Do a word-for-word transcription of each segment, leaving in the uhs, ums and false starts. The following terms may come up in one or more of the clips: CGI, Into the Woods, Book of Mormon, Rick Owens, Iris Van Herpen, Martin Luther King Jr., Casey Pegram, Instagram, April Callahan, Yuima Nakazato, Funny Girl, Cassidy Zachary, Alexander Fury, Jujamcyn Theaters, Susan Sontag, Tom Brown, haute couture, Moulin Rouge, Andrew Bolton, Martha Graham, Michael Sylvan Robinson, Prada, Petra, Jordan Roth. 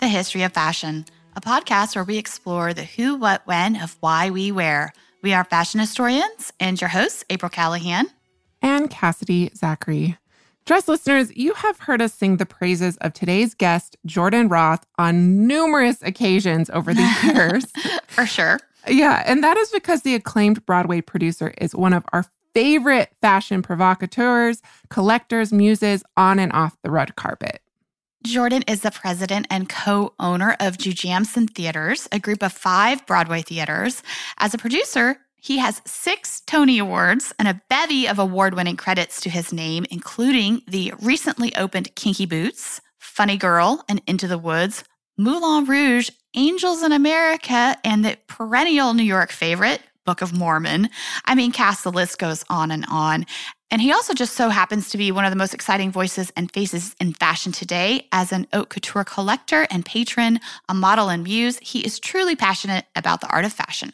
the History of Fashion, a podcast where we explore the who, what, when of why we wear. We are fashion historians and your hosts, April Callahan. And Cassidy Zachary. Dressed listeners, you have heard us sing the praises of today's guest, Jordan Roth, on numerous occasions over the years. For sure. Yeah, and that is because the acclaimed Broadway producer is one of our favorite fashion provocateurs, collectors, muses on and off the red carpet. Jordan is the president and co-owner of Jujamcyn Theaters, a group of five Broadway theaters. As a producer, he has six Tony Awards and a bevy of award-winning credits to his name, including the recently opened Kinky Boots, Funny Girl, and Into the Woods, Moulin Rouge, Angels in America, and the perennial New York favorite, Book of Mormon. I mean, Cass, the list goes on and on. And he also just so happens to be one of the most exciting voices and faces in fashion today. As an haute couture collector and patron, a model and muse, he is truly passionate about the art of fashion.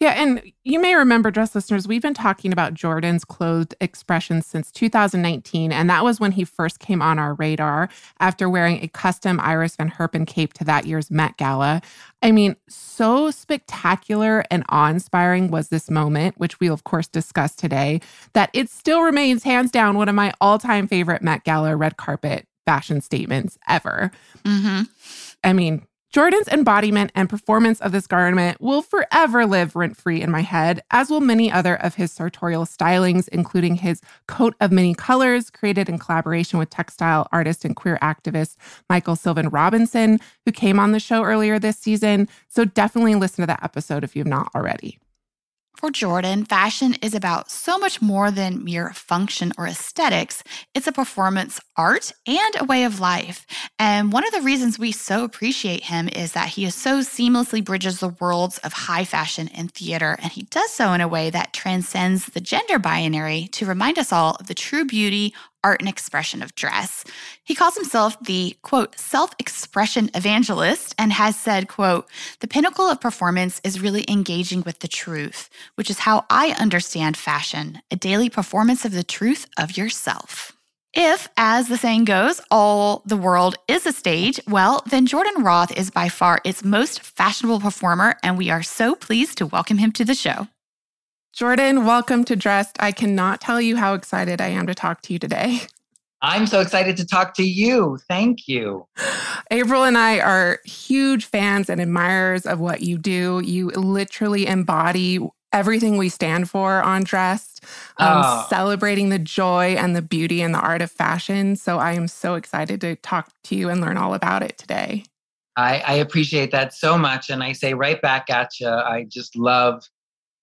Yeah, and you may remember, Dress listeners, we've been talking about Jordan's clothed expressions since two thousand nineteen, and that was when he first came on our radar after wearing a custom Iris Van Herpen cape to that year's Met Gala. I mean, so spectacular and awe-inspiring was this moment, which we'll, of course, discuss today, that it still remains, hands down, one of my all-time favorite Met Gala red carpet fashion statements ever. Mm-hmm. I mean, Jordan's embodiment and performance of this garment will forever live rent-free in my head, as will many other of his sartorial stylings, including his coat of many colors, created in collaboration with textile artist and queer activist Michael Sylvan Robinson, who came on the show earlier this season. So definitely listen to that episode if you have not already. For Jordan, fashion is about so much more than mere function or aesthetics. It's a performance art and a way of life. And one of the reasons we so appreciate him is that he so seamlessly bridges the worlds of high fashion and theater, and he does so in a way that transcends the gender binary to remind us all of the true beauty, art, and expression of dress. He calls himself the, quote, self-expression evangelist and has said, quote, the pinnacle of performance is really engaging with the truth, which is how I understand fashion, a daily performance of the truth of yourself. If, as the saying goes, all the world is a stage, well, then Jordan Roth is by far its most fashionable performer, and we are so pleased to welcome him to the show. Jordan, welcome to Dressed. I cannot tell you how excited I am to talk to you today. I'm so excited to talk to you. Thank you. April and I are huge fans and admirers of what you do. You literally embody everything we stand for on Dressed, um, oh. celebrating the joy and the beauty and the art of fashion. So I am so excited to talk to you and learn all about it today. I, I appreciate that so much. And I say right back at you, I just love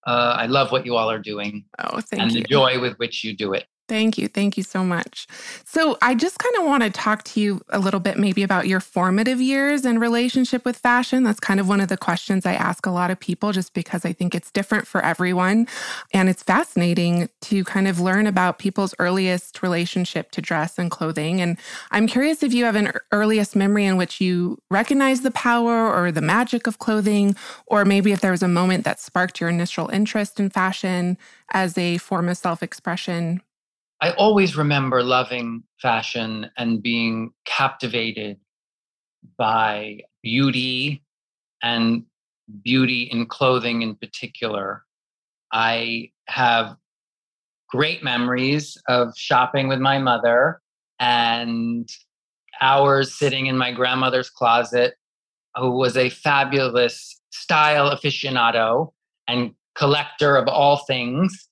Uh, I love what you all are doing. Oh, thank and you. And the joy with which you do it. Thank you. Thank you so much. So I just kind of want to talk to you a little bit maybe about your formative years and relationship with fashion. That's kind of one of the questions I ask a lot of people just because I think it's different for everyone. And it's fascinating to kind of learn about people's earliest relationship to dress and clothing. And I'm curious if you have an earliest memory in which you recognize the power or the magic of clothing, or maybe if there was a moment that sparked your initial interest in fashion as a form of self-expression. I always remember loving fashion and being captivated by beauty and beauty in clothing in particular. I have great memories of shopping with my mother and hours sitting in my grandmother's closet, who was a fabulous style aficionado and collector of all things.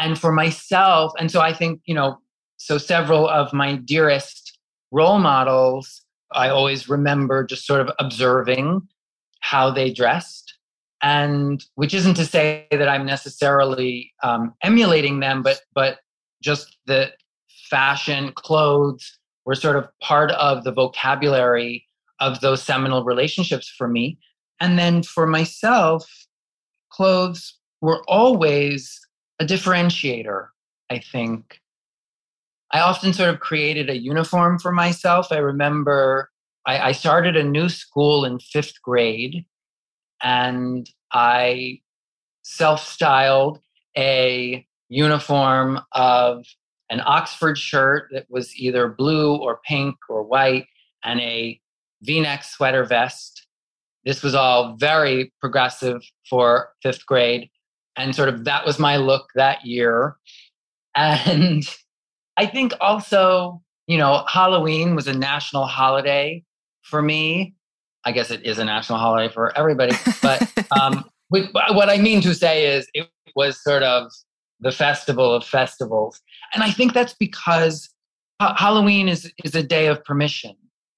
And for myself, and so I think, you know, so several of my dearest role models, I always remember just sort of observing how they dressed, and which isn't to say that I'm necessarily um, emulating them, but but just the fashion, clothes were sort of part of the vocabulary of those seminal relationships for me. And then for myself, clothes were always a differentiator, I think. I often sort of created a uniform for myself. I remember I, I started a new school in fifth grade, and I self-styled a uniform of an Oxford shirt that was either blue or pink or white, and a V-neck sweater vest. This was all very progressive for fifth grade. And sort of that was my look that year. And I think also, you know, Halloween was a national holiday for me. I guess it is a national holiday for everybody. But um, with, what I mean to say is it was sort of the festival of festivals. And I think that's because ha- Halloween is, is a day of permission.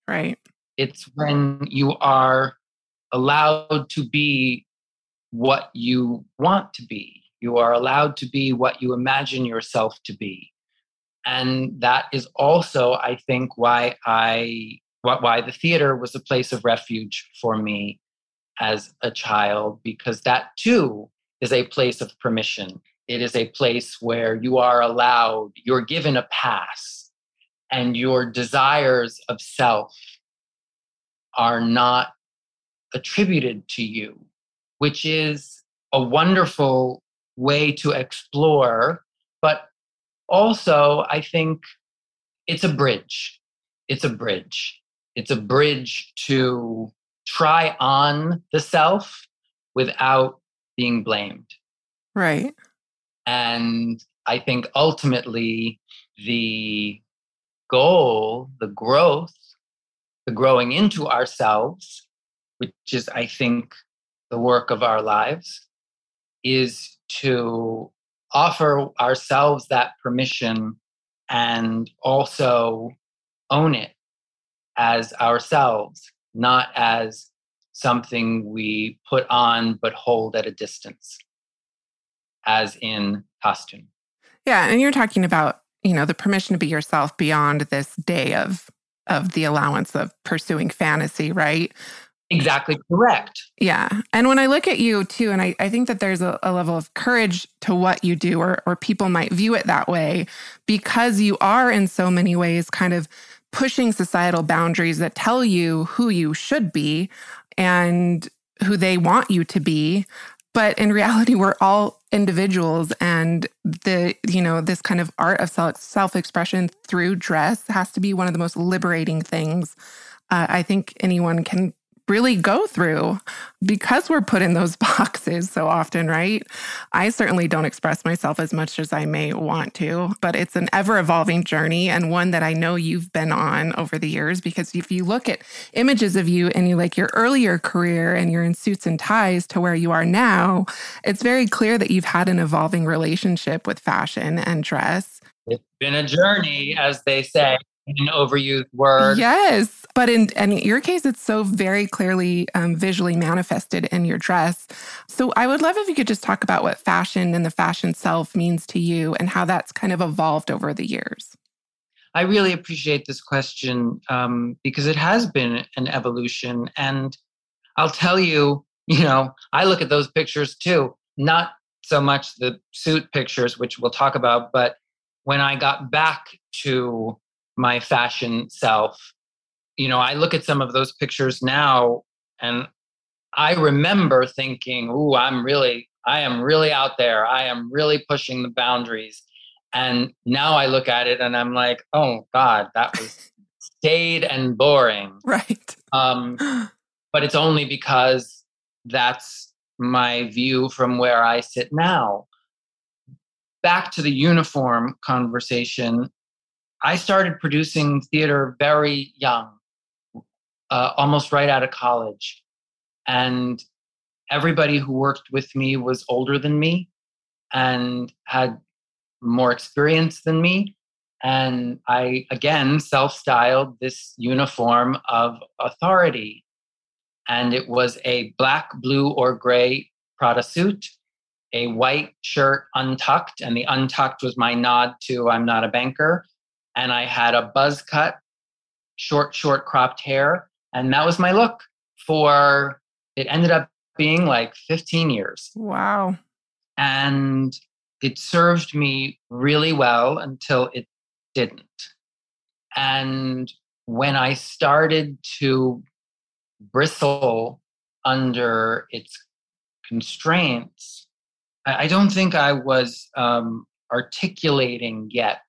Right. It's when you are allowed to be what you want to be. You are allowed to be what you imagine yourself to be. And that is also, I think, why I why the theater was a place of refuge for me as a child, because that too is a place of permission. It is a place where you are allowed, you're given a pass, and your desires of self are not attributed to you, which is a wonderful way to explore. But also, I think it's a bridge. It's a bridge. It's a bridge to try on the self without being blamed. Right. And I think ultimately the goal, the growth, the growing into ourselves, which is, I think, the work of our lives, is to offer ourselves that permission and also own it as ourselves, not as something we put on but hold at a distance, as in costume. Yeah, and you're talking about, you know, the permission to be yourself beyond this day of of the allowance of pursuing fantasy, right? Exactly correct. Yeah. And when I look at you too, and I, I think that there's a, a level of courage to what you do, or, or people might view it that way, because you are in so many ways kind of pushing societal boundaries that tell you who you should be and who they want you to be. But in reality, we're all individuals, and the, you know, this kind of art of self-expression through dress has to be one of the most liberating things uh, I think anyone can really go through, because we're put in those boxes so often, right? I certainly don't express myself as much as I may want to, but it's an ever-evolving journey, and one that I know you've been on over the years, because if you look at images of you and you like your earlier career and you're in suits and ties to where you are now, it's very clear that you've had an evolving relationship with fashion and dress. It's been a journey, as they say. An overused word. Yes. But in, in your case, it's so very clearly um, visually manifested in your dress. So I would love if you could just talk about what fashion and the fashion self means to you, and how that's kind of evolved over the years. I really appreciate this question um, because it has been an evolution. And I'll tell you, you know, I look at those pictures too, not so much the suit pictures, which we'll talk about, but when I got back to my fashion self, you know, I look at some of those pictures now, and I remember thinking, "Ooh, I'm really, I am really out there. I am really pushing the boundaries." And now I look at it, and I'm like, "Oh God, that was staid and boring." Right. Um, but it's only because that's my view from where I sit now. Back to the uniform conversation. I started producing theater very young, uh, almost right out of college. And everybody who worked with me was older than me and had more experience than me. And I, again, self-styled this uniform of authority. And it was a black, blue, or gray Prada suit, a white shirt untucked. And the untucked was my nod to I'm not a banker. And I had a buzz cut, short, short cropped hair, And that was my look for, it ended up being like fifteen years. Wow. And it served me really well until it didn't. And when I started to bristle under its constraints, I don't think I was um, articulating yet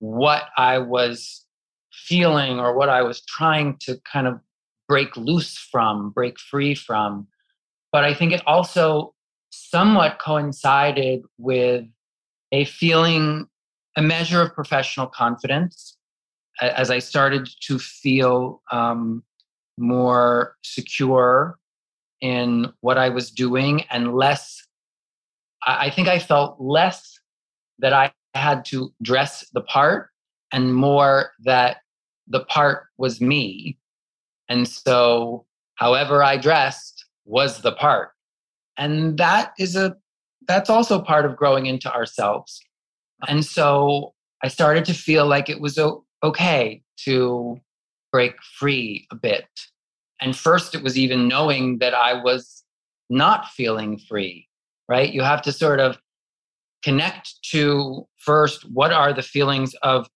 what I was feeling or what I was trying to kind of break loose from, break free from. But I think it also somewhat coincided with a feeling, a measure of professional confidence as I started to feel um, more secure in what I was doing and less, I think I felt less that I had to dress the part and more that the part was me. And so however I dressed was the part. And that is a, that's also part of growing into ourselves. And so I started to feel like it was okay to break free a bit. And first it was even knowing that I was not feeling free, right? You have to sort of connect to first, what are the feelings of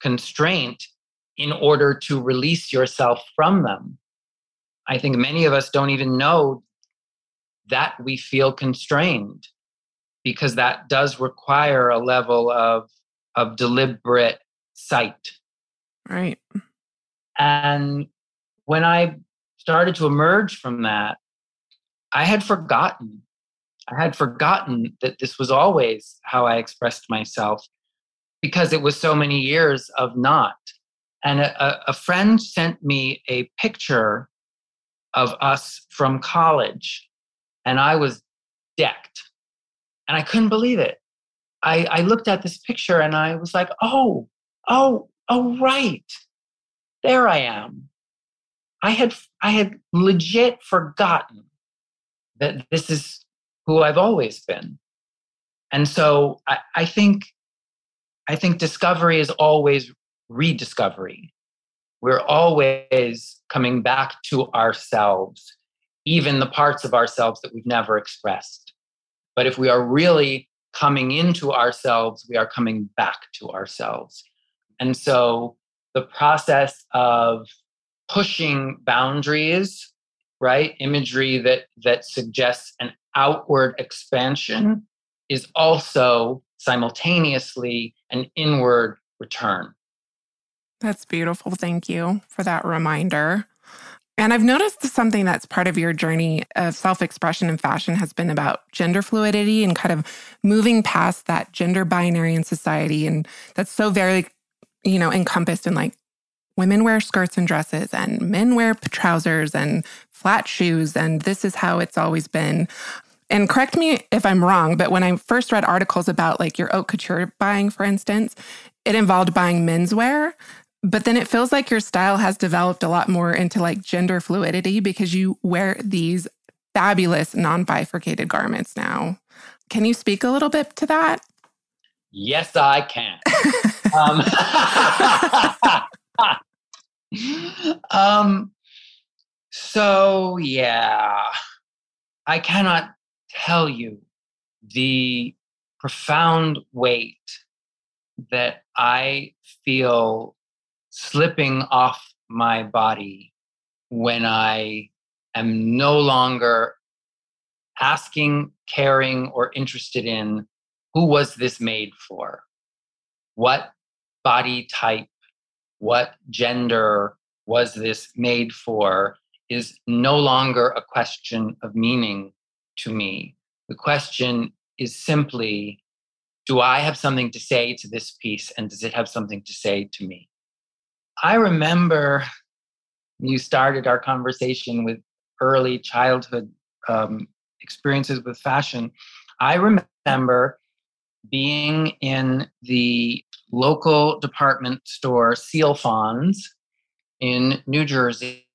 constraint in order to release yourself from them? I think many of us don't even know that we feel constrained, because that does require a level of, of deliberate sight. Right. And when I started to emerge from that, I had forgotten. I had forgotten that this was always how I expressed myself, because it was so many years of not. And a, a friend sent me a picture of us from college, and I was decked. And I couldn't believe it. I, I looked at this picture and I was like, oh, oh, oh, right. There I am. I had I had legit forgotten that this is who I've always been. And so I, I think I think discovery is always rediscovery. We're always coming back to ourselves, even the parts of ourselves that we've never expressed. But if we are really coming into ourselves, we are coming back to ourselves. And so the process of pushing boundaries, right? Imagery that that suggests an outward expansion is also simultaneously an inward return. That's beautiful. Thank you for that reminder. And I've noticed something that's part of your journey of self-expression in fashion has been about gender fluidity and kind of moving past that gender binary in society. And that's so very, you know, encompassed in like women wear skirts and dresses and men wear trousers and flat shoes. And this is how it's always been. And correct me if I'm wrong, but when I first read articles about like your haute couture buying, for instance, it involved buying menswear. But then it feels like your style has developed a lot more into like gender fluidity because you wear these fabulous non-bifurcated garments now. Can you speak a little bit to that? Yes, I can. um, um, so yeah, I cannot tell you the profound weight that I feel slipping off my body when I am no longer asking, caring, or interested in who was this made for? What body type, what gender was this made for is no longer a question of meaning to me. The question is simply, do I have something to say to this piece, and does it have something to say to me? I remember you started our conversation with early childhood um, experiences with fashion. I remember being in the local department store, Seal Fons, in New Jersey,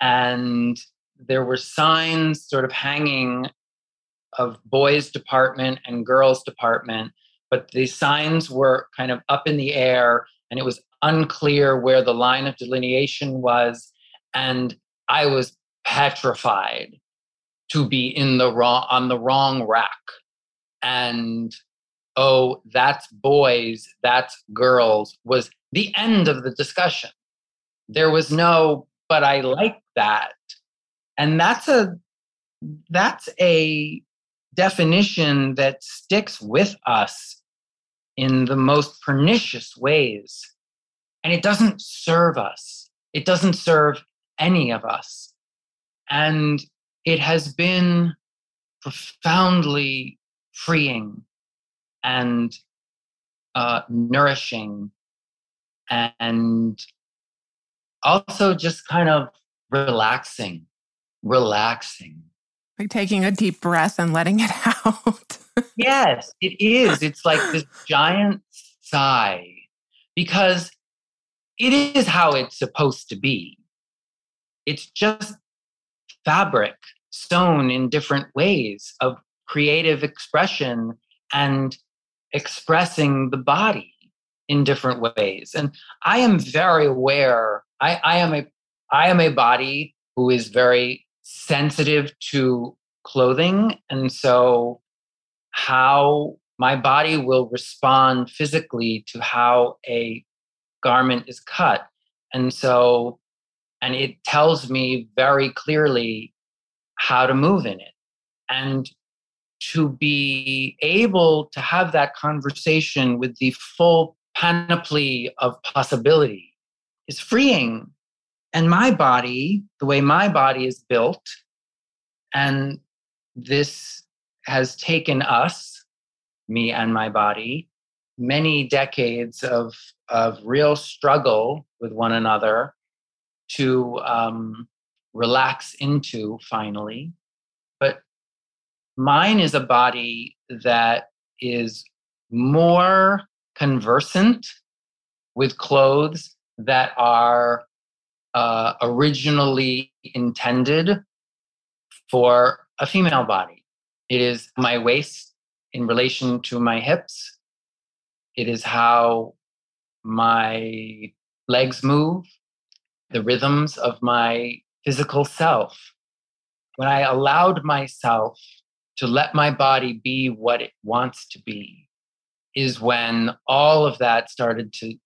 and there were signs sort of hanging of boys' department and girls' department, but the signs were kind of up in the air, and it was unclear where the line of delineation was. And I was petrified to be in the wrong, on the wrong rack. And, oh, that's boys, that's girls, was the end of the discussion. There was no, but I like that. And that's a, that's a definition that sticks with us in the most pernicious ways. And it doesn't serve us. It doesn't serve any of us. And it has been profoundly freeing and uh, nourishing and also just kind of relaxing, relaxing. Like taking a deep breath and letting it out. Yes, it is. It's like this giant sigh because it is how it's supposed to be. It's just fabric sewn in different ways of creative expression and expressing the body in different ways. And I am very aware. I, I am a I am a body who is very sensitive to clothing. And so how my body will respond physically to how a garment is cut. And so, and it tells me very clearly how to move in it. And to be able to have that conversation with the full panoply of possibility is freeing. And my body, the way my body is built, and this has taken us, me and my body, many decades of, of real struggle with one another to um, relax into finally. But mine is a body that is more conversant with clothes that are Uh, originally intended for a female body. It is my waist in relation to my hips. It is how my legs move, the rhythms of my physical self. When I allowed myself to let my body be what it wants to be, is when all of that started to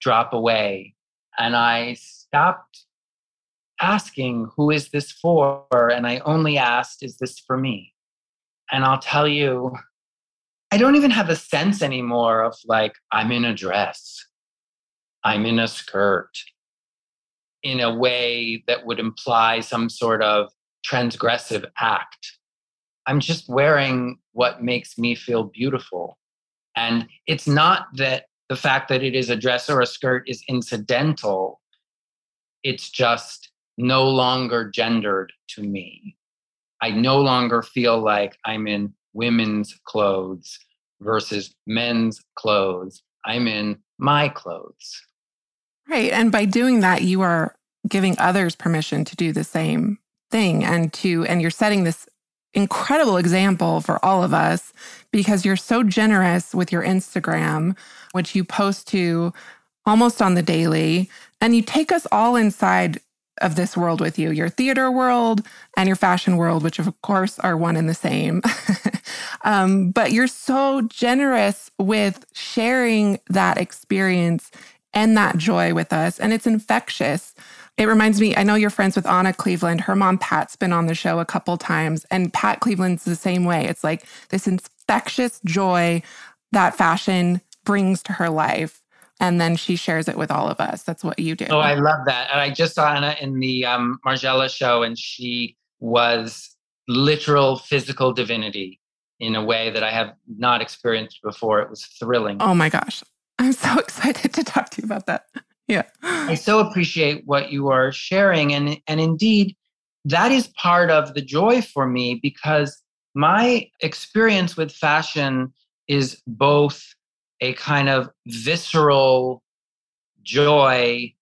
drop away. And I stopped asking, who is this for? And I only asked, is this for me? And I'll tell you, I don't even have a sense anymore of like, I'm in a dress, I'm in a skirt, in a way that would imply some sort of transgressive act. I'm just wearing what makes me feel beautiful. And it's not that the fact that it is a dress or a skirt is incidental. It's just no longer gendered to me. I no longer feel like I'm in women's clothes versus men's clothes. I'm in my clothes. Right. And by doing that, you are giving others permission to do the same thing and to, and you're setting this incredible example for all of us because you're so generous with your Instagram, which you post to almost on the daily, and you take us all inside of this world with you, your theater world and your fashion world, which of course are one and the same. um, but you're so generous with sharing that experience and that joy with us, and it's infectious. It reminds me, I know you're friends with Anna Cleveland. Her mom, Pat's been on the show a couple times, and Pat Cleveland's the same way. It's like this infectious joy that fashion brings to her life, and then she shares it with all of us. That's what you do. Oh, I love that. And I just saw Anna in the um, Margiela show, and she was literal physical divinity in a way that I have not experienced before. It was thrilling. Oh my gosh. I'm so excited to talk to you about that. Yeah. I so appreciate what you are sharing. And, and indeed, that is part of the joy for me because my experience with fashion is both a kind of visceral joy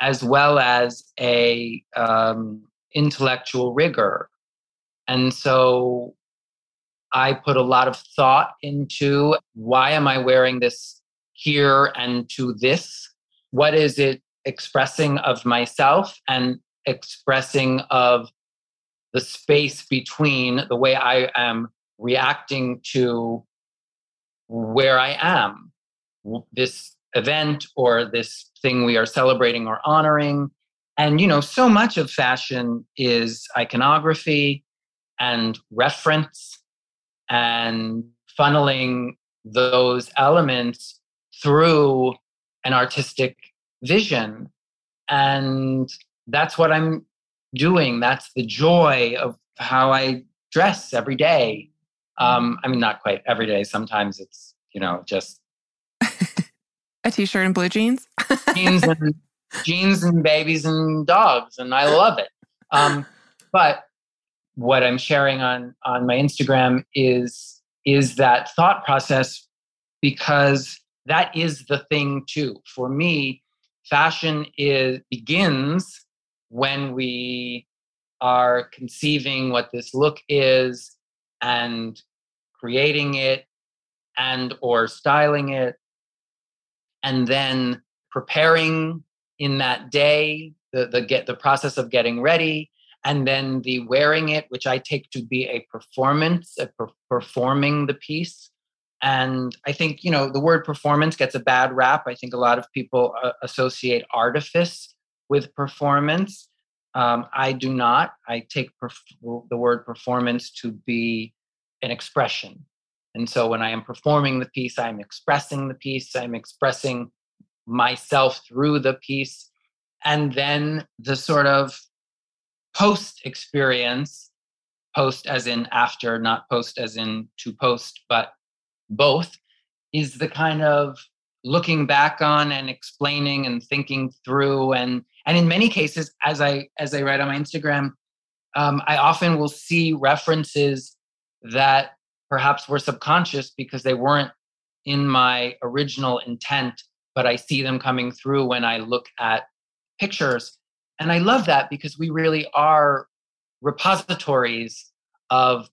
as well as a um, intellectual rigor. And so I put a lot of thought into why am I wearing this here and to this? What is it expressing of myself and expressing of the space between the way I am reacting to where I am, this event or this thing we are celebrating or honoring. And, you know, so much of fashion is iconography and reference and funneling those elements through an artistic vision. And that's what I'm doing. That's the joy of how I dress every day. Um, I mean, not quite every day. Sometimes it's, you know, just a t-shirt and blue jeans, jeans and jeans and babies and dogs. And I love it. Um, but what I'm sharing on, on my Instagram is, is that thought process, because that is the thing too. For me, fashion is begins when we are conceiving what this look is and creating it and or styling it, and then preparing in that day, the, the get the process of getting ready, and then the wearing it, which I take to be a performance, a per- performing the piece. And I think, you know, the word performance gets a bad rap. I think a lot of people uh, associate artifice with performance. Um, I do not. I take perf- the word performance to be an expression. And so when I am performing the piece, I'm expressing the piece. I'm expressing myself through the piece. And then the sort of post experience, post as in after, not post as in to post, but both, is the kind of looking back on and explaining and thinking through. And, and in many cases, as I, as I write on my Instagram, um, I often will see references that perhaps were subconscious because they weren't in my original intent, but I see them coming through when I look at pictures. And I love that, because we really are repositories of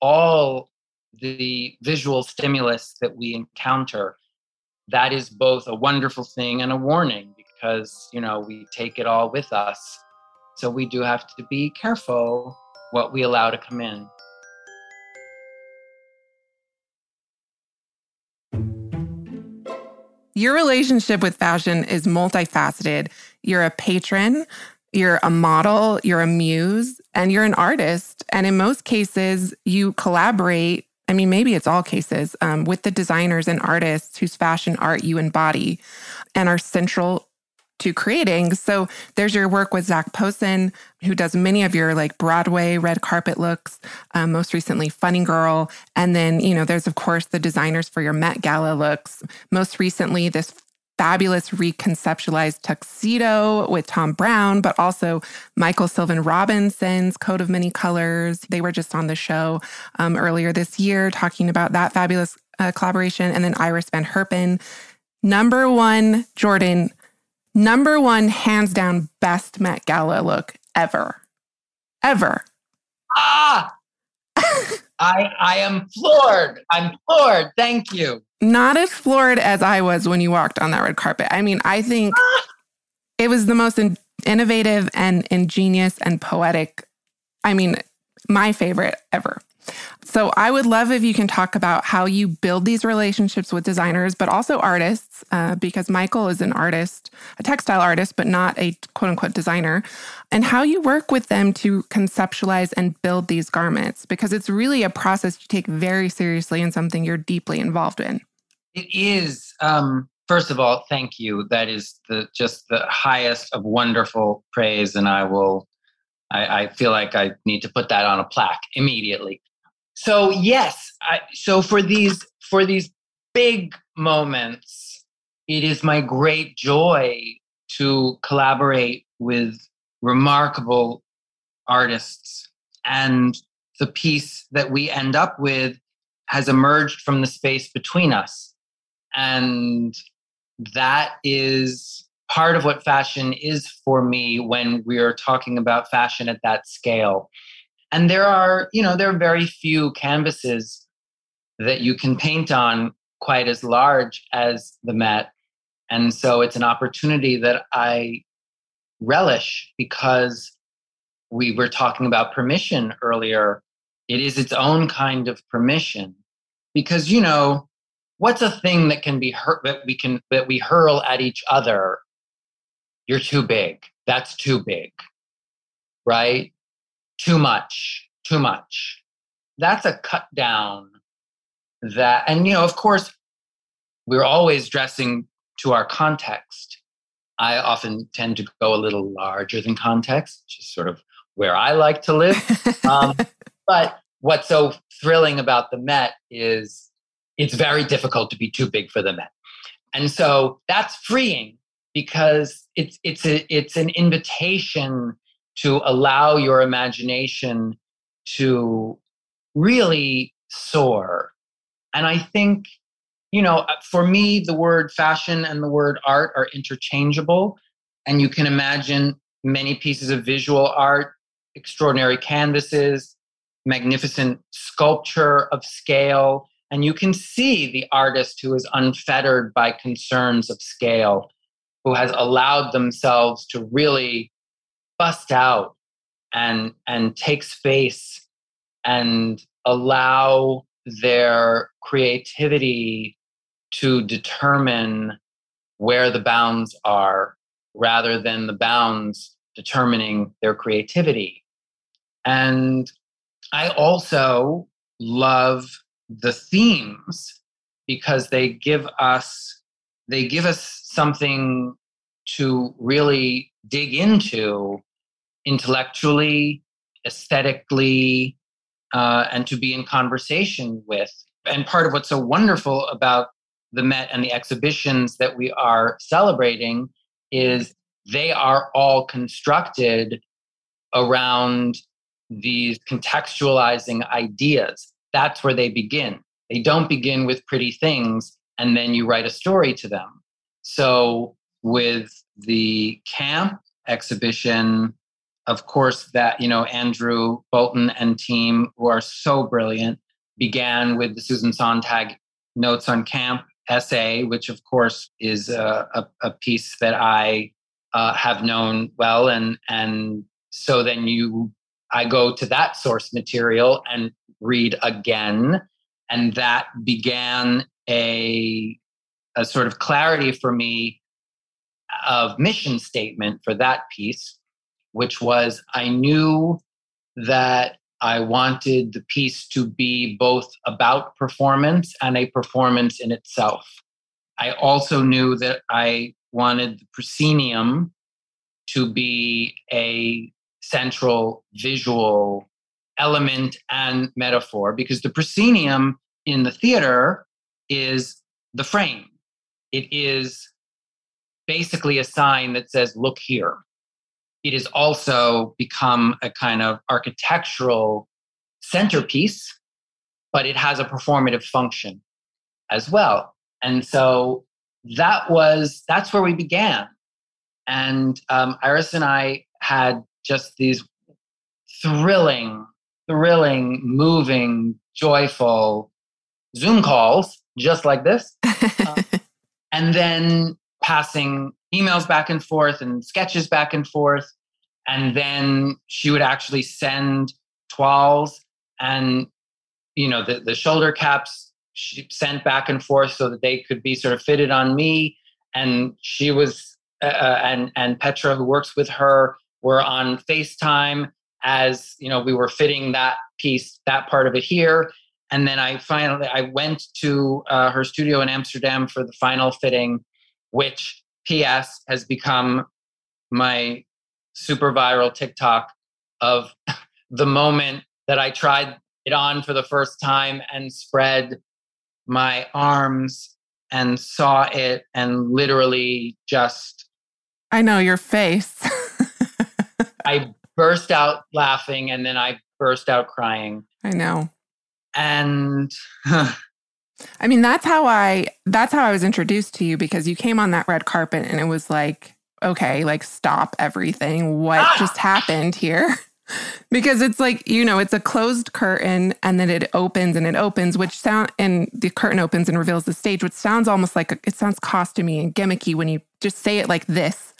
all the visual stimulus that we encounter. That is both a wonderful thing and a warning, because, you know, we take it all with us. So we do have to be careful what we allow to come in. Your relationship with fashion is multifaceted. You're a patron, you're a model, you're a muse, and you're an artist. And in most cases, you collaborate. I mean, maybe it's all cases, um, with the designers and artists whose fashion art you embody and are central to creating. So there's your work with Zach Posen, who does many of your like Broadway red carpet looks, um, most recently Funny Girl. And then, you know, there's of course the designers for your Met Gala looks. Most recently, this fabulous reconceptualized tuxedo with Tom Brown, but also Michael Sylvan Robinson's coat of many colors. They were just on the show um, earlier this year talking about that fabulous uh, collaboration. And then Iris Van Herpen, number one, Jordan, number one, hands down, best Met Gala look ever, ever. Ah, I I am floored. I'm floored. Thank you. Not as floored as I was when you walked on that red carpet. I mean, I think it was the most in- innovative and ingenious and poetic. I mean, my favorite ever. So I would love if you can talk about how you build these relationships with designers, but also artists, uh, because Michael is an artist, a textile artist, but not a quote unquote designer, and how you work with them to conceptualize and build these garments, because it's really a process you take very seriously and something you're deeply involved in. It is. Um, first of all, thank you. That is the just the highest of wonderful praise. And I will, I, I feel like I need to put that on a plaque immediately. So yes, I, so for these for these big moments, it is my great joy to collaborate with remarkable artists. And the piece that we end up with has emerged from the space between us. And that is part of what fashion is for me when we're talking about fashion at that scale. And there are, you know, there are very few canvases that you can paint on quite as large as the Met. And so it's an opportunity that I relish, because we were talking about permission earlier. It is its own kind of permission, because, you know, what's a thing that can be hurt, that we can, that we hurl at each other? You're too big. That's too big, right? Too much, too much. That's a cut down that, and, you know, of course, we're always dressing to our context. I often tend to go a little larger than context, which is sort of where I like to live. Um, but what's so thrilling about the Met is it's very difficult to be too big for the Met. And so that's freeing, because it's it's a, it's an invitation to allow your imagination to really soar. And I think, you know, for me, the word fashion and the word art are interchangeable. And you can imagine many pieces of visual art, extraordinary canvases, magnificent sculpture of scale. And you can see the artist who is unfettered by concerns of scale, who has allowed themselves to really bust out and, and take space and allow their creativity to determine where the bounds are, rather than the bounds determining their creativity. And I also love the themes, because they give us, they give us something to really dig into intellectually, aesthetically, uh, and to be in conversation with. And part of what's so wonderful about the Met and the exhibitions that we are celebrating is they are all constructed around these contextualizing ideas. That's where they begin. They don't begin with pretty things and then you write a story to them. So with the camp exhibition, of course, that, you know, Andrew Bolton and team, who are so brilliant, began with the Susan Sontag Notes on Camp essay, which, of course, is a, a, a piece that I uh, have known well. And, and so then you, I go to that source material and read again. And that began a, a sort of clarity for me of mission statement for that piece, which was I knew that I wanted the piece to be both about performance and a performance in itself. I also knew that I wanted the proscenium to be a central visual element and metaphor, because the proscenium in the theater is the frame. It is basically a sign that says, look here. It has also become a kind of architectural centerpiece, but it has a performative function as well. And so that was, that's where we began. And um, Iris and I had just these thrilling, thrilling, moving, joyful Zoom calls, just like this. um, and then passing emails back and forth and sketches back and forth. And then she would actually send toiles and, you know, the, the shoulder caps she sent back and forth so that they could be sort of fitted on me. And she was, uh, and, and Petra, who works with her, were on FaceTime as, you know, we were fitting that piece, that part of it here. And then I finally, I went to uh, her studio in Amsterdam for the final fitting, which P S has become my super viral TikTok of the moment that I tried it on for the first time and spread my arms and saw it and literally just... I know, your face. I burst out laughing and then I burst out crying. I know. And... I mean, that's how I, that's how I was introduced to you, because you came on that red carpet and it was like, okay, like stop everything. What ah! just happened here? Because it's like, you know, it's a closed curtain and then it opens and it opens, which sound, and the curtain opens and reveals the stage, which sounds almost like, a, it sounds costumey and gimmicky when you just say it like this.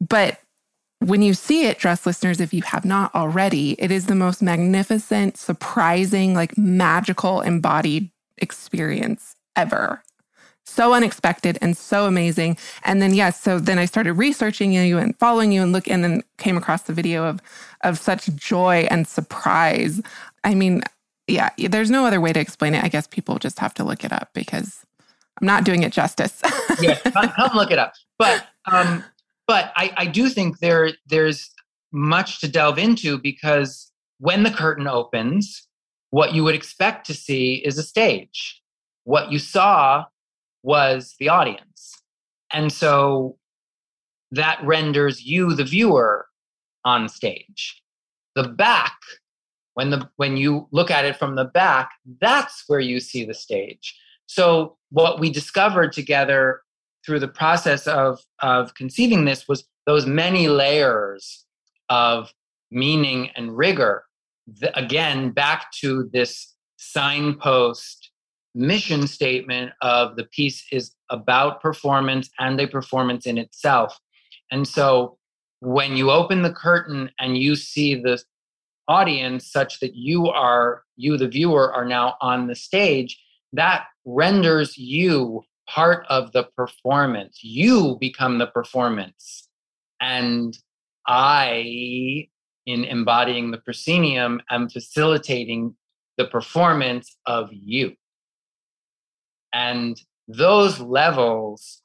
But when you see it, dress listeners, if you have not already, it is the most magnificent, surprising, like magical embodied experience ever. So unexpected and so amazing. And then, yes, so then I started researching you and following you and look, and then came across the video of, of such joy and surprise. I mean, yeah, there's no other way to explain it. I guess people just have to look it up because I'm not doing it justice. Yeah, come, come look it up. But um, but I, I do think there there's much to delve into, because when the curtain opens, what you would expect to see is a stage. What you saw was the audience. And so that renders you, the viewer, on stage. The back, when the when you look at it from the back, that's where you see the stage. So what we discovered together through the process of, of conceiving this was those many layers of meaning and rigor. The, again, back to this signpost mission statement of the piece is about performance and a performance in itself. And so when you open the curtain and you see the audience such that you are, you the viewer, are now on the stage, that renders you part of the performance. You become the performance. And I, in embodying the proscenium, am facilitating the performance of you. And those levels,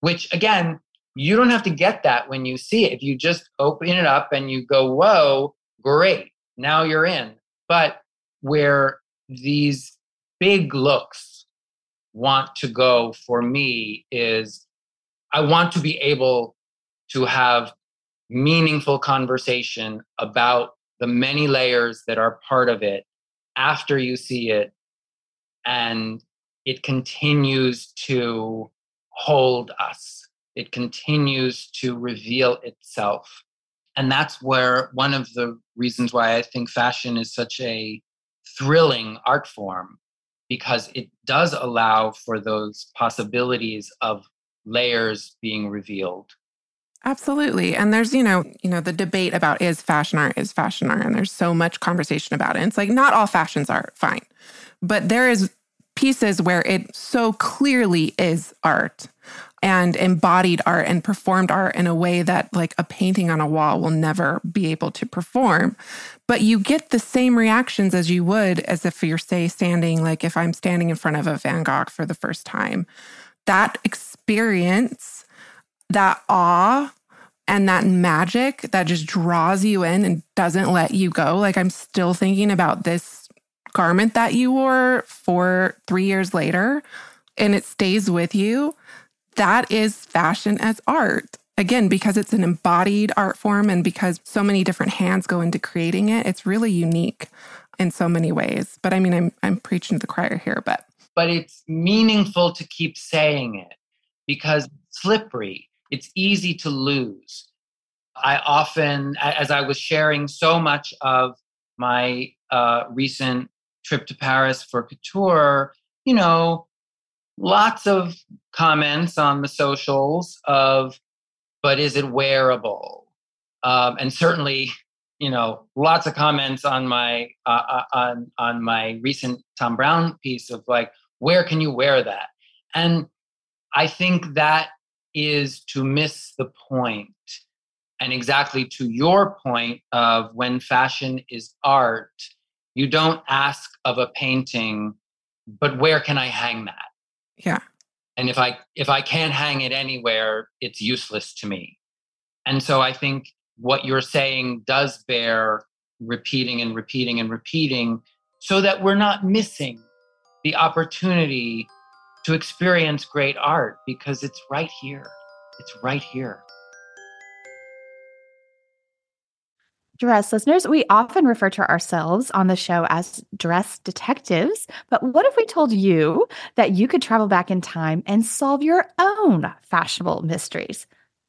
which again, you don't have to get that when you see it. If you just open it up and you go, whoa, great, now you're in. But where these big looks want to go for me is I want to be able to have meaningful conversation about the many layers that are part of it after you see it. And it continues to hold us. It continues to reveal itself. And that's where one of the reasons why I think fashion is such a thrilling art form, because it does allow for those possibilities of layers being revealed. Absolutely. And there's, you know, you know, the debate about is fashion art, is fashion art, and there's so much conversation about it. And it's like, not all fashions are fine, but there is pieces where it so clearly is art and embodied art and performed art in a way that like a painting on a wall will never be able to perform. But you get the same reactions as you would as if you're, say, standing, like if I'm standing in front of a Van Gogh for the first time. That experience, that awe, and that magic that just draws you in and doesn't let you go. Like, I'm still thinking about this garment that you wore for three years later, and it stays with you. That is fashion as art. Again, because it's an embodied art form and because so many different hands go into creating it, it's really unique in so many ways. But I mean, I'm I'm preaching to the choir here, but... But it's meaningful to keep saying it because it's slippery. It's easy to lose. I often, as I was sharing so much of my uh, recent trip to Paris for couture, you know, lots of comments on the socials of, but is it wearable? Um, and certainly, you know, lots of comments on my uh, on on my recent Tom Brown piece of like, where can you wear that? And I think that is to miss the point. And exactly to your point of when fashion is art, you don't ask of a painting, but where can I hang that? Yeah. And if I if I can't hang it anywhere, it's useless to me. And so I think what you're saying does bear repeating and repeating and repeating so that we're not missing the opportunity to experience great art, because it's right here. It's right here. Dress listeners, we often refer to ourselves on the show as dress detectives, but what if we told you that you could travel back in time and solve your own fashionable mysteries?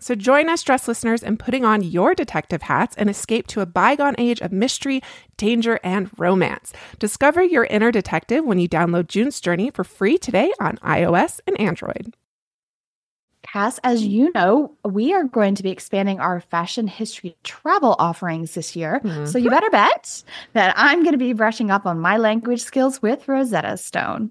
So join us, Dress listeners, in putting on your detective hats and escape to a bygone age of mystery, danger, and romance. Discover your inner detective when you download June's Journey for free today on iOS and Android. Cass, as you know, we are going to be expanding our fashion history travel offerings this year. Mm-hmm. So you better bet that I'm going to be brushing up on my language skills with Rosetta Stone.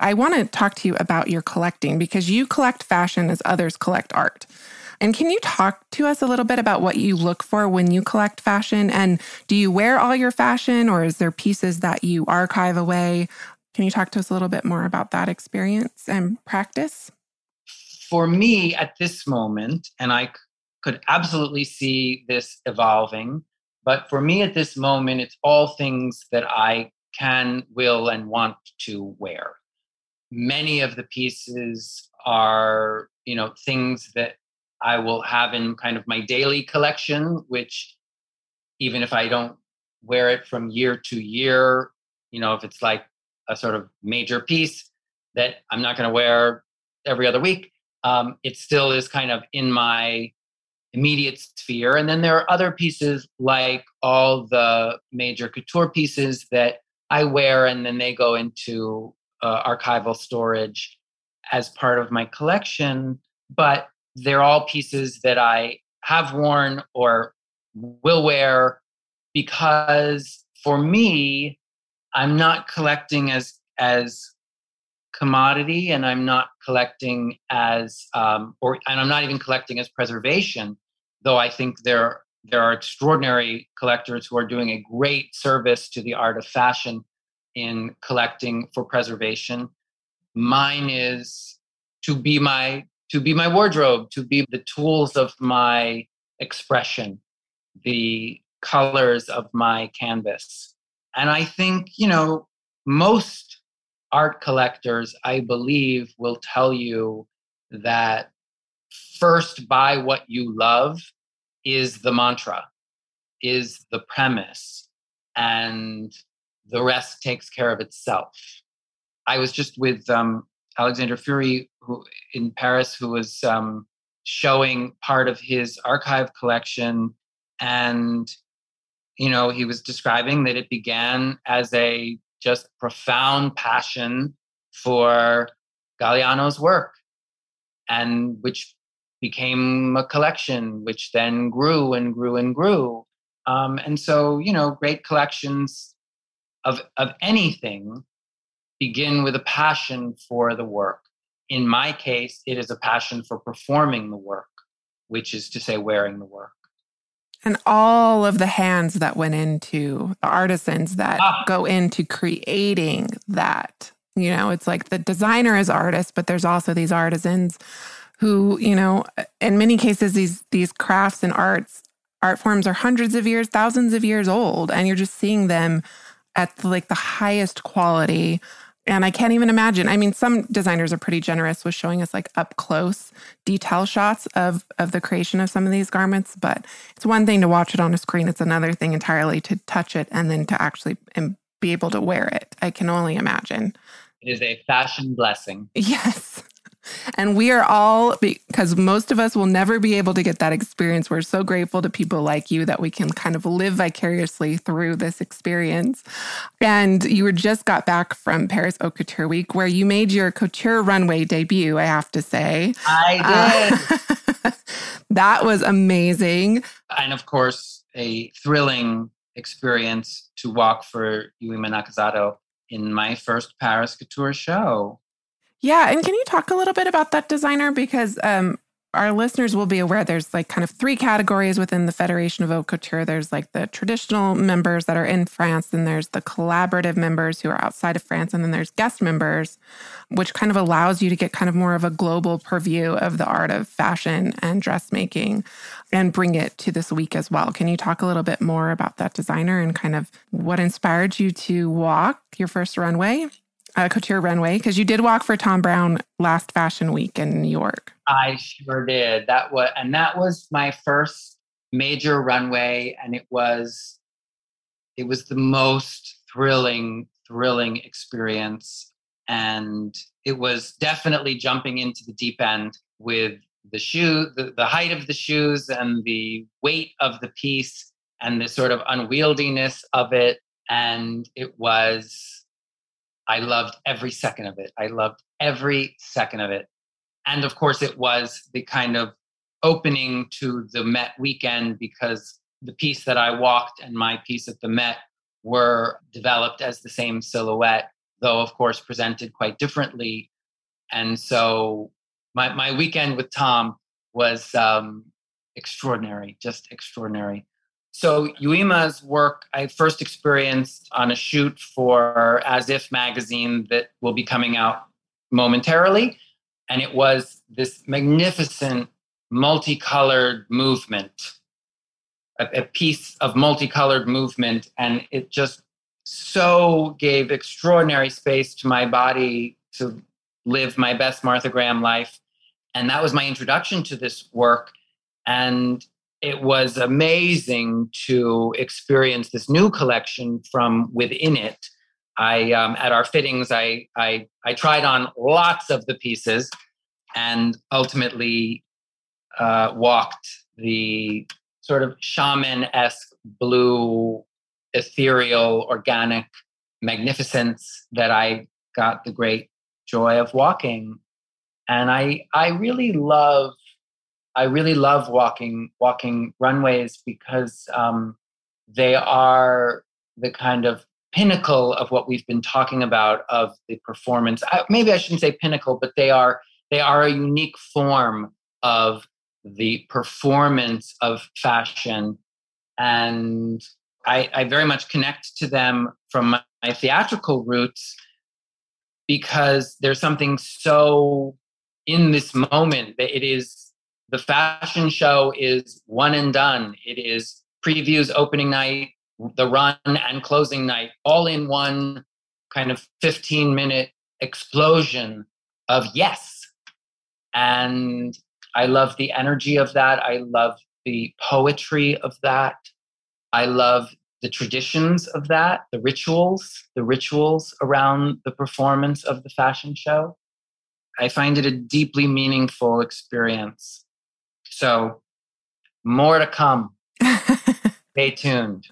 I want to talk to you about your collecting, because you collect fashion as others collect art. And can you talk to us a little bit about what you look for when you collect fashion? And do you wear all your fashion, or is there pieces that you archive away? Can you talk to us a little bit more about that experience and practice? For me at this moment, and I could absolutely see this evolving, but for me at this moment, it's all things that I can, will, and want to wear. Many of the pieces are, you know, things that I will have in kind of my daily collection, which even if I don't wear it from year to year, you know, if it's like a sort of major piece that I'm not going to wear every other week, um, it still is kind of in my immediate sphere. And then there are other pieces like all the major couture pieces that I wear, and then they go into uh, archival storage as part of my collection. But they're all pieces that I have worn or will wear, because for me, I'm not collecting as as commodity, and I'm not collecting as, um, or and I'm not even collecting as preservation, though I think there, there are extraordinary collectors who are doing a great service to the art of fashion in collecting for preservation. Mine is to be my to be my wardrobe, to be the tools of my expression, the colors of my canvas. And I think, you know, most art collectors, I believe, will tell you that first buy what you love is the mantra, is the premise, and the rest takes care of itself. I was just with um, Alexander Fury, who in Paris, who was um, showing part of his archive collection. And, you know, he was describing that it began as a just profound passion for Galliano's work, and which became a collection, which then grew and grew and grew. Um, and so, you know, great collections of of anything begin with a passion for the work. In my case, it is a passion for performing the work, which is to say wearing the work. And all of the hands that went into, the artisans that ah. go into creating that You know, it's like the designer is artist, but there's also these artisans who, you know, in many cases, these these crafts and arts, art forms are hundreds of years, thousands of years old, and you're just seeing them at the, like the highest quality. And I can't even imagine. I mean, some designers are pretty generous with showing us like up close detail shots of of the creation of some of these garments, but it's one thing to watch it on a screen. It's another thing entirely to touch it and then to actually be able to wear it. I can only imagine. It is a fashion blessing. Yes. And we are all, because most of us will never be able to get that experience. We're so grateful to people like you that we can kind of live vicariously through this experience. And you were just got back from Paris Haute Couture Week, where you made your couture runway debut, I have to say. I did. Uh, that was amazing. And of course, a thrilling experience to walk for Yuima Nakazato in my first Paris couture show. Yeah. And can you talk a little bit about that designer? Because um, our listeners will be aware there's like kind of three categories within the Federation of Haute Couture. There's like the traditional members that are in France, and there's the collaborative members who are outside of France, and then there's guest members, which kind of allows you to get kind of more of a global purview of the art of fashion and dressmaking and bring it to this week as well. Can you talk a little bit more about that designer and kind of what inspired you to walk your first runway? Uh, couture runway, because you did walk for Tom Brown last Fashion Week in New York. I sure did. That was, and that was my first major runway, and it was, it was the most thrilling, thrilling experience, and it was definitely jumping into the deep end with the shoe, the, the height of the shoes, and the weight of the piece, and the sort of unwieldiness of it, and it was. I loved every second of it. I loved every second of it. And of course, it was the kind of opening to the Met weekend, because the piece that I walked and my piece at the Met were developed as the same silhouette, though, of course, presented quite differently. And so my, my weekend with Tom was um, extraordinary, just extraordinary. So Yuima's work, I first experienced on a shoot for As If magazine that will be coming out momentarily. And it was this magnificent multicolored movement, a, a piece of multicolored movement. And it just so gave extraordinary space to my body to live my best Martha Graham life. And that was my introduction to this work. And it was amazing to experience this new collection from within it. I um, at our fittings, I, I I tried on lots of the pieces, and ultimately uh, walked the sort of shaman-esque blue, ethereal, organic magnificence that I got the great joy of walking, and I I really love. I really love walking walking runways because um, they are the kind of pinnacle of what we've been talking about of the performance. I, maybe I shouldn't say pinnacle, but they are they are a unique form of the performance of fashion, and I, I very much connect to them from my, my theatrical roots because there's something so in this moment that it is. The fashion show is one and done. It is previews, opening night, the run, and closing night, all in one kind of fifteen-minute explosion of yes. And I love the energy of that. I love the poetry of that. I love the traditions of that, the rituals, the rituals around the performance of the fashion show. I find it a deeply meaningful experience. So more to come. Stay tuned.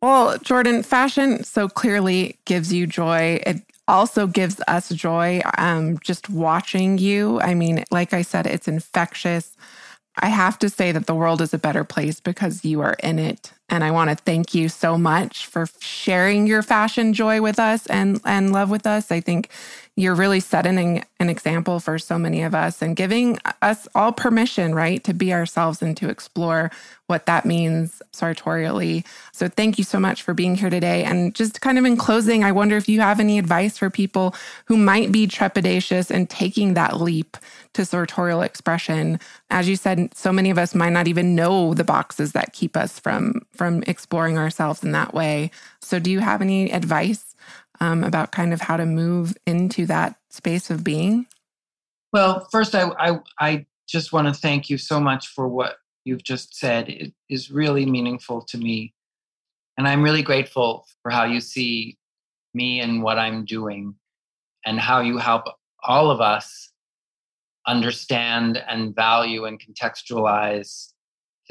Well, Jordan, fashion so clearly gives you joy. It also gives us joy um, just watching you. I mean, like I said, it's infectious. I have to say that the world is a better place because you are in it. And I want to thank you so much for sharing your fashion joy with us and, and love with us. I think you're really setting an example for so many of us and giving us all permission, right, to be ourselves and to explore what that means sartorially. So thank you so much for being here today. And just kind of in closing, I wonder if you have any advice for people who might be trepidatious in taking that leap to sartorial expression. As you said, so many of us might not even know the boxes that keep us from, from exploring ourselves in that way. So do you have any advice um, about kind of how to move into that space of being? Well, first, I, I, I just want to thank you so much for what you've just said. It is really meaningful to me. And I'm really grateful for how you see me and what I'm doing and how you help all of us understand and value and contextualize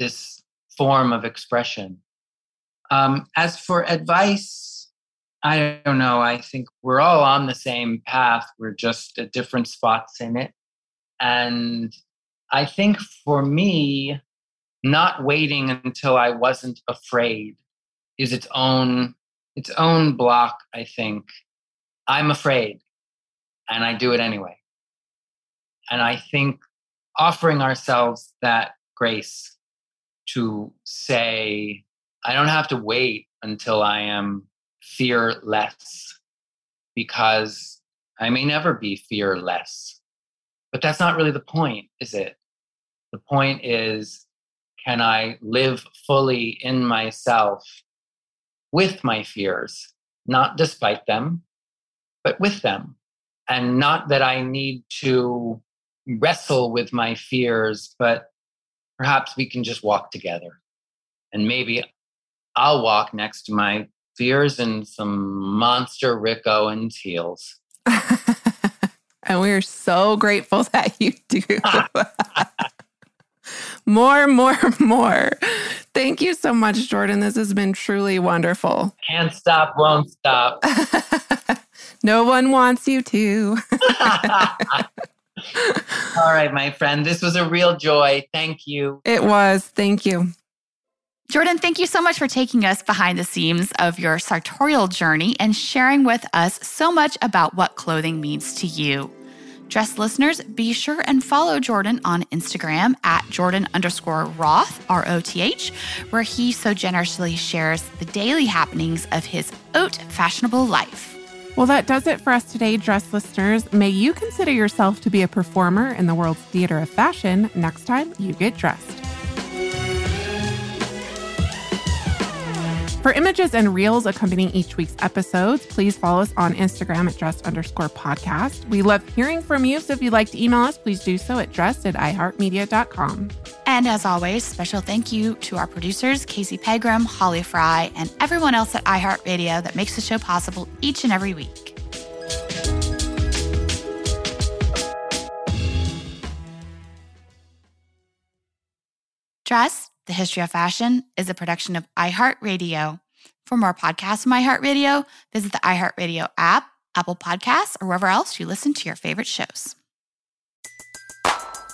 this form of expression. Um, as for advice, I don't know. I think we're all on the same path. We're just at different spots in it. And I think for me, not waiting until I wasn't afraid is its own its own block, I think. I'm afraid, and I do it anyway. And I think offering ourselves that grace to say, I don't have to wait until I am fearless, because I may never be fearless. But that's not really the point, is it? The point is, can I live fully in myself with my fears, not despite them, but with them? And not that I need to wrestle with my fears, but perhaps we can just walk together. And maybe I'll walk next to my fears in some monster Rick Owens heels. And we are so grateful that you do. More, more, more. Thank you so much, Jordan. This has been truly wonderful. Can't stop, won't stop. No one wants you to. All right, my friend. This was a real joy. Thank you. It was. Thank you. Jordan, thank you so much for taking us behind the scenes of your sartorial journey and sharing with us so much about what clothing means to you. Dress listeners, be sure and follow Jordan on Instagram at Jordan underscore Roth, R O T H, where he so generously shares the daily happenings of his haute fashionable life. Well, that does it for us today, dress listeners. May you consider yourself to be a performer in the world's theater of fashion next time you get dressed. For images and reels accompanying each week's episodes, please follow us on Instagram at dressed underscore podcast. We love hearing from you, so if you'd like to email us, please do so at dressed at iHeartMedia dot com. And as always, special thank you to our producers, Casey Pegram, Holly Fry, and everyone else at iHeartRadio that makes the show possible each and every week. Dressed, The History of Fashion is a production of iHeartRadio. For more podcasts from iHeartRadio, visit the iHeartRadio app, Apple Podcasts, or wherever else you listen to your favorite shows.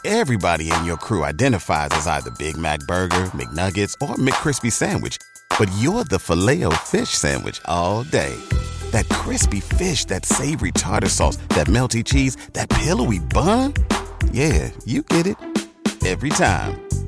Everybody in your crew identifies as either Big Mac Burger, McNuggets, or McCrispy Sandwich, but you're the Filet-O-Fish Sandwich all day. That crispy fish, that savory tartar sauce, that melty cheese, that pillowy bun. Yeah, you get it. Every time.